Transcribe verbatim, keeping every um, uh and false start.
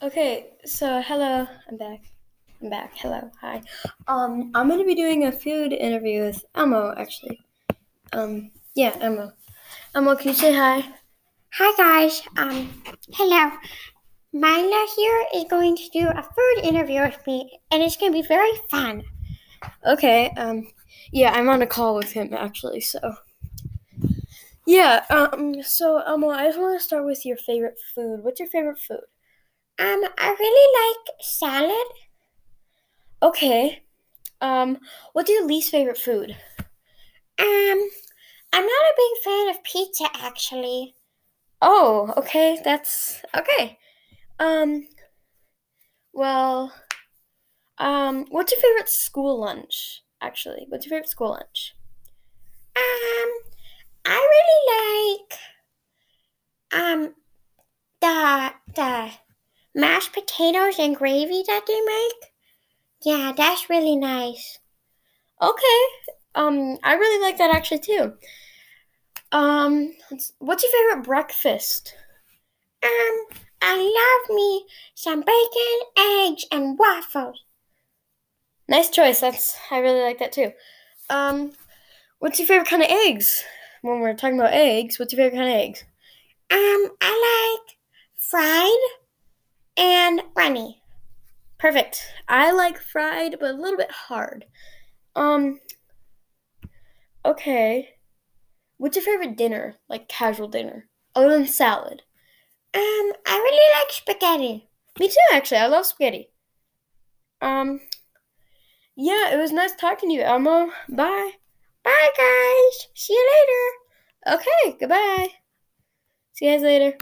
Okay, so hello, I'm back. I'm back. Hello, hi. Um, I'm gonna be doing a food interview with Elmo, actually. Um, yeah, Elmo. Elmo, can you say hi? Hi guys. Um, hello. Myla here is going to do a food interview with me, and it's gonna be very fun. Okay. Um, yeah, I'm on a call with him actually, so. Yeah. Um. So Elmo, I just want to start with your favorite food. What's your favorite food? Um, I really like salad. Okay. Um, what's your least favorite food? Um, I'm not a big fan of pizza, actually. Oh, okay. That's okay. Um, well, um, what's your favorite school lunch, actually? What's your favorite school lunch? Um, I really like, um, the, the, mashed potatoes and gravy that they make. Yeah, that's really nice. Okay. Um, I really like that actually too. Um, what's your favorite breakfast? Um, I love me some bacon, eggs, and waffles. Nice choice. That's I really like that too. Um, what's your favorite kind of eggs? When we're talking about eggs, what's your favorite kind of eggs? Um, I like fried and runny. Perfect. I like fried, but a little bit hard. Um, okay. What's your favorite dinner? Like casual dinner, other than salad? Um, I really like spaghetti. Me too, actually. I love spaghetti. Um, yeah, it was nice talking to you, Elmo. Bye. Bye, guys. See you later. Okay, goodbye. See you guys later.